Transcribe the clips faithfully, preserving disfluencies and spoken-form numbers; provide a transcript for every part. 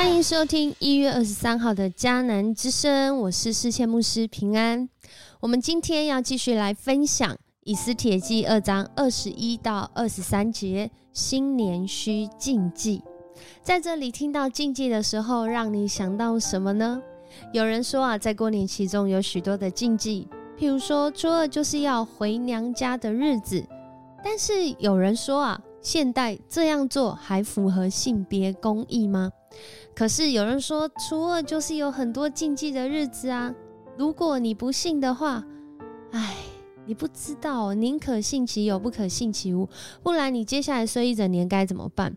欢迎收听一月二十三号的迦南之声，我是世界牧师平安。我们今天要继续来分享以斯帖记二章二十一到二十三节，新年需禁忌。在这里听到禁忌的时候，让你想到什么呢？有人说啊，在过年期中有许多的禁忌，譬如说初二就是要回娘家的日子。但是有人说啊，现代这样做还符合性别公义吗？可是有人说初二就是有很多禁忌的日子啊，如果你不信的话，哎，你不知道哦，宁可信其有不可信其无，不然你接下来睡一整年该怎么办？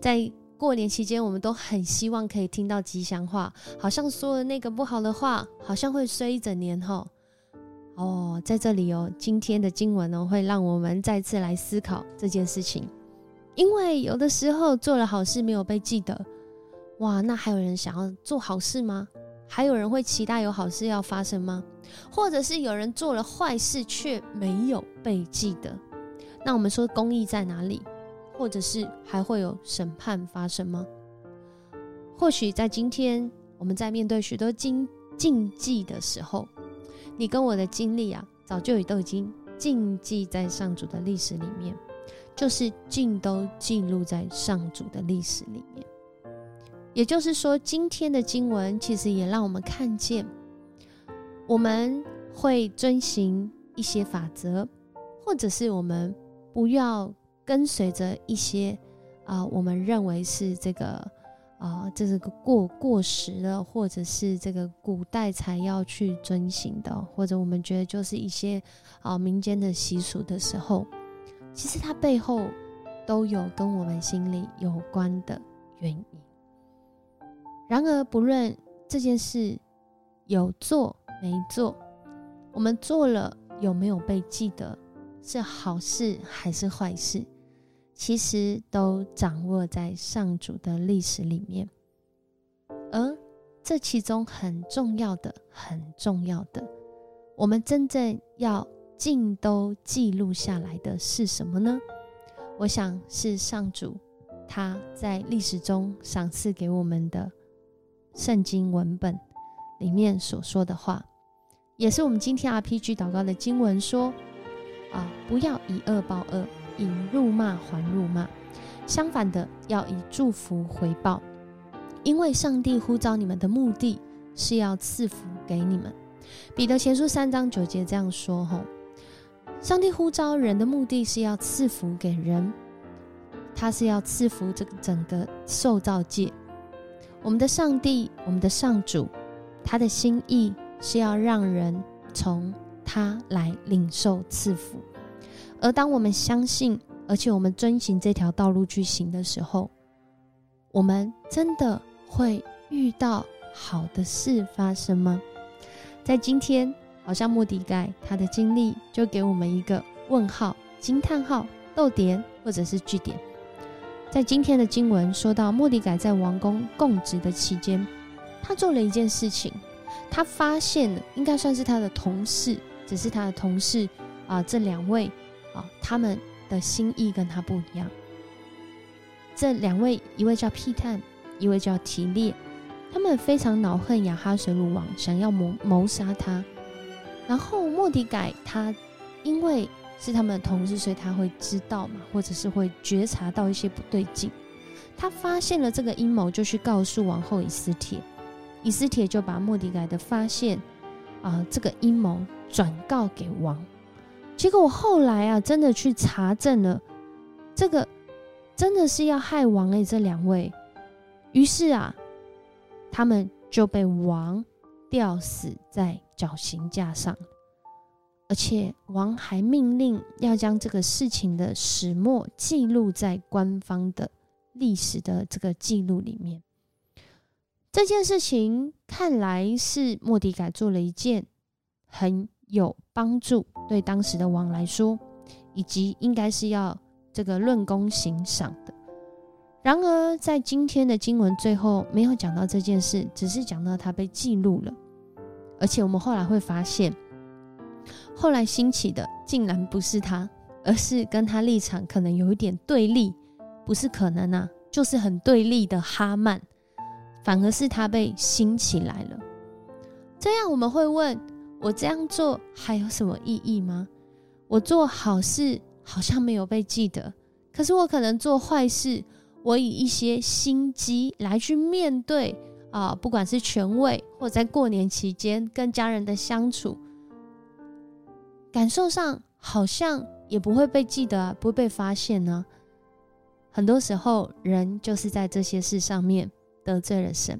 在过年期间我们都很希望可以听到吉祥话，好像说了那个不好的话好像会睡一整年吼。哦，在这里哦，今天的经文哦，会让我们再次来思考这件事情。因为有的时候做了好事没有被记得，哇，那还有人想要做好事吗？还有人会期待有好事要发生吗？或者是有人做了坏事却没有被记得，那我们说公义在哪里？或者是还会有审判发生吗？或许在今天我们在面对许多禁忌的时候，你跟我的经历啊，早就都已经禁忌在上主的历史里面，就是尽都记录在上主的历史里面。也就是说，今天的经文其实也让我们看见，我们会遵循一些法则，或者是我们不要跟随着一些、呃、我们认为是这个啊、呃，这是个 过, 过时的，或者是这个古代才要去遵行的，或者我们觉得就是一些、呃、民间的习俗的时候，其实它背后都有跟我们心里有关的原因。然而不论这件事有做没做，我们做了有没有被记得，是好事还是坏事，其实都掌握在上主的历史里面。而这其中很重要的很重要的我们真正要尽都记录下来的是什么呢？我想是上主他在历史中赏赐给我们的圣经文本里面所说的话，也是我们今天 R P G 祷告的经文说、呃、不要以恶报恶，以辱骂还辱骂，相反的要以祝福回报，因为上帝呼召你们的目的是要赐福给你们。彼得前书三章九节这样说，上帝呼召人的目的是要赐福给人，他是要赐福这个整个受造界。我们的上帝，我们的上主，他的心意是要让人从他来领受赐福。而当我们相信，而且我们遵行这条道路去行的时候，我们真的会遇到好的事发生吗？在今天，好像末底改他的经历就给我们一个问号、惊叹号、逗点或者是句点。在今天的经文说到，末底改在王宫供职的期间，他做了一件事情，他发现了应该算是他的同事，只是他的同事啊、呃，这两位哦、他们的心意跟他不一样。这两位，一位叫辟探，一位叫提列，他们非常恼恨亚哈水鲁王，想要 谋, 谋杀他。然后末底改他因为是他们的同事，所以他会知道嘛，或者是会觉察到一些不对劲。他发现了这个阴谋，就去告诉王后以斯帖，以斯帖就把末底改的发现、呃、这个阴谋转告给王。结果我后来啊，真的去查证了，这个真的是要害王欸，这两位。于是啊，他们就被王吊死在绞刑架上，而且王还命令要将这个事情的始末记录在官方的历史的这个记录里面。这件事情看来是末底改做了一件很有帮助对当时的王来说，以及应该是要这个论功行赏的。然而在今天的经文最后没有讲到这件事，只是讲到他被记录了。而且我们后来会发现，后来兴起的竟然不是他，而是跟他立场可能有一点对立，不是可能啊，就是很对立的哈曼。反而是它被兴起来了。这样我们会问，我这样做还有什么意义吗？我做好事好像没有被记得，可是我可能做坏事，我以一些心机来去面对、呃、不管是权位或者在过年期间跟家人的相处，感受上好像也不会被记得啊，不会被发现啊。很多时候人就是在这些事上面得罪了神。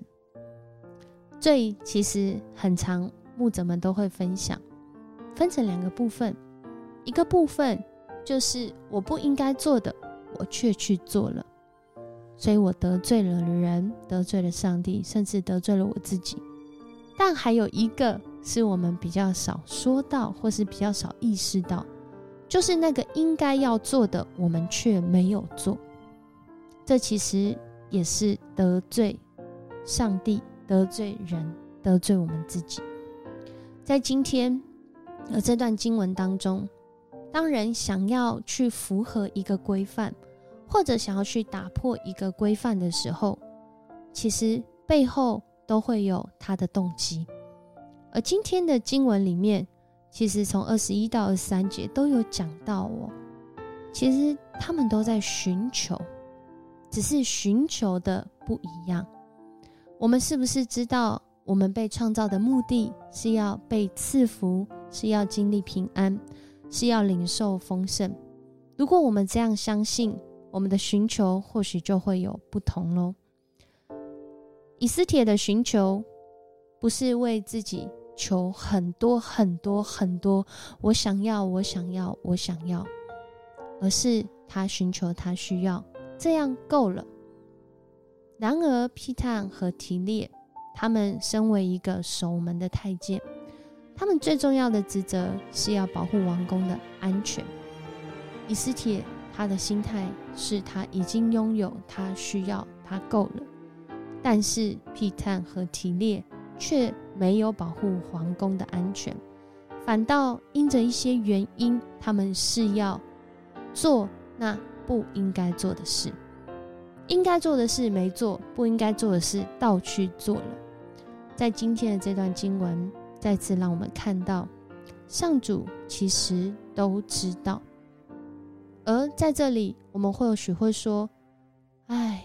罪其实很常牧者们都会分享，分成两个部分，一个部分就是我不应该做的我却去做了，所以我得罪了人，得罪了上帝，甚至得罪了我自己。但还有一个是我们比较少说到或是比较少意识到，就是那个应该要做的我们却没有做，这其实也是得罪上帝，得罪人，得罪我们自己。在今天而这段经文当中，当人想要去符合一个规范，或者想要去打破一个规范的时候，其实背后都会有他的动机。而今天的经文里面，其实从二十一到二十三节都有讲到哦，其实他们都在寻求，只是寻求的不一样。我们是不是知道我们被创造的目的是要被赐福，是要经历平安，是要领受丰盛？如果我们这样相信，我们的寻求或许就会有不同咯。以斯帖的寻求不是为自己求很多很多很多，我想要我想要我想要，而是他寻求他需要，这样够了。然而批探和提列他们身为一个守门的太监，他们最重要的职责是要保护王宫的安全。以斯帖他的心态是他已经拥有，他需要，他够了，但是批探和提列却没有保护皇宫的安全，反倒因着一些原因，他们是要做那不应该做的事，应该做的事没做，不应该做的事倒去做了。在今天的这段经文再次让我们看到，上主其实都知道。而在这里我们或许会说，哎，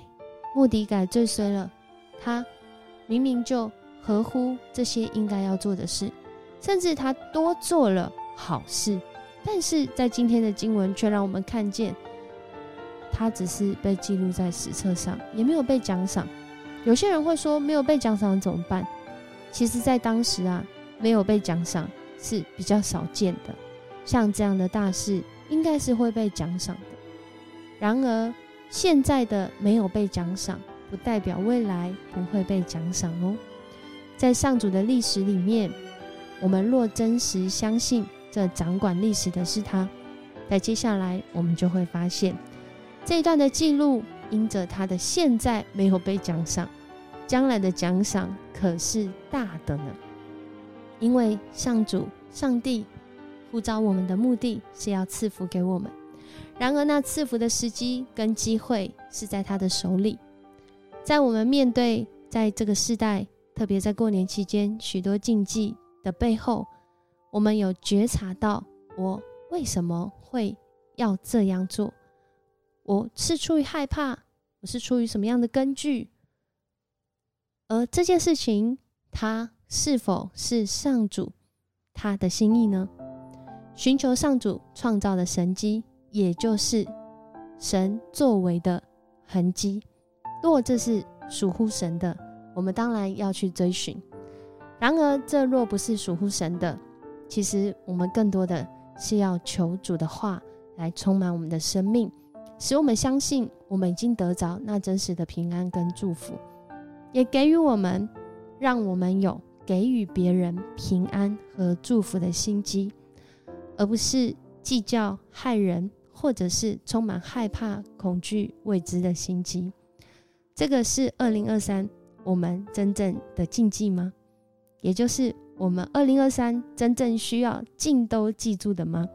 末底改最衰了，他明明就合乎这些应该要做的事，甚至他多做了好事，但是在今天的经文却让我们看见，他只是被记录在史册上，也没有被奖赏。有些人会说，没有被奖赏怎么办？其实在当时啊，没有被奖赏是比较少见的，像这样的大事应该是会被奖赏的。然而现在的没有被奖赏，不代表未来不会被奖赏哦。在上主的历史里面，我们若真实相信这掌管历史的是他，在接下来我们就会发现，这一段的记录因着他的现在没有被奖赏，将来的奖赏可是大的呢。因为上主上帝呼召我们的目的是要赐福给我们，然而那赐福的时机跟机会是在他的手里。在我们面对在这个世代，特别在过年期间许多禁忌的背后，我们有觉察到，我为什么会要这样做，我是出于害怕，我是出于什么样的根据，而这件事情它是否是上主他的心意呢？寻求上主创造的神迹，也就是神作为的痕迹，若这是属乎神的，我们当然要去追寻。然而这若不是属乎神的，其实我们更多的是要求主的话来充满我们的生命，使我们相信我们已经得着那真实的平安跟祝福，也给予我们，让我们有给予别人平安和祝福的心机，而不是计较害人，或者是充满害怕恐惧未知的心机。这个是二零二三我们真正的禁忌吗？也就是我们二零二三真正需要尽都记住的吗？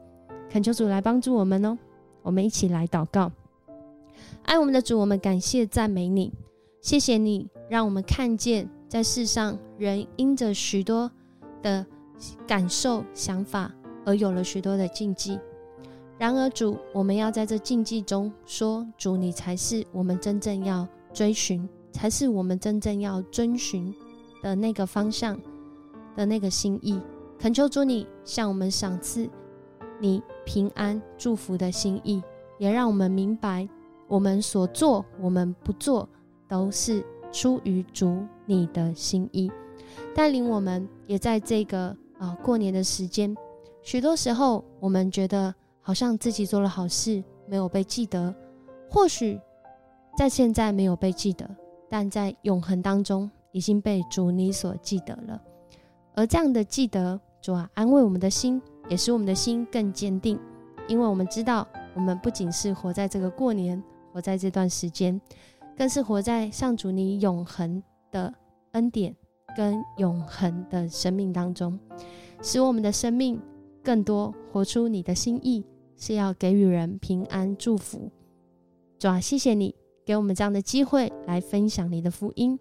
恳求主来帮助我们哦。我们一起来祷告。爱我们的主，我们感谢赞美你，谢谢你让我们看见在世上人因着许多的感受想法而有了许多的禁忌，然而主，我们要在这禁忌中说，主你才是我们真正要追寻，才是我们真正要遵循的那个方向的那个心意。恳求主你向我们赏赐你平安祝福的心意，也让我们明白我们所做我们不做都是出于主你的心意，带领我们也在这个、呃、过年的时间，许多时候我们觉得好像自己做了好事没有被记得，或许在现在没有被记得，但在永恒当中已经被主你所记得了。而这样的记得，主啊，安慰我们的心，也使我们的心更坚定，因为我们知道我们不仅是活在这个过年，活在这段时间，更是活在上主你永恒的恩典跟永恒的生命当中，使我们的生命更多活出你的心意，是要给予人平安祝福。主啊，谢谢你给我们这样的机会来分享你的福音，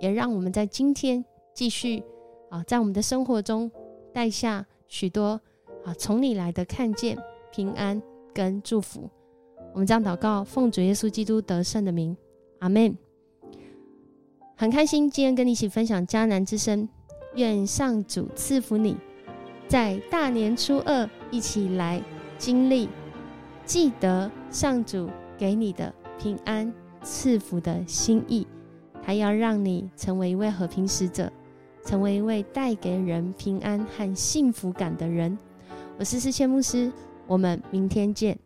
也让我们在今天继续、啊、在我们的生活中带下许多、啊、从你来的看见、平安跟祝福。我们这样祷告，奉主耶稣基督得胜的名，阿们。很开心今天跟你一起分享迦南之声，愿上主赐福你，在大年初二一起来经历记得上主给你的平安赐福的心意，还要让你成为一位和平使者，成为一位带给人平安和幸福感的人。我是思谦牧师，我们明天见。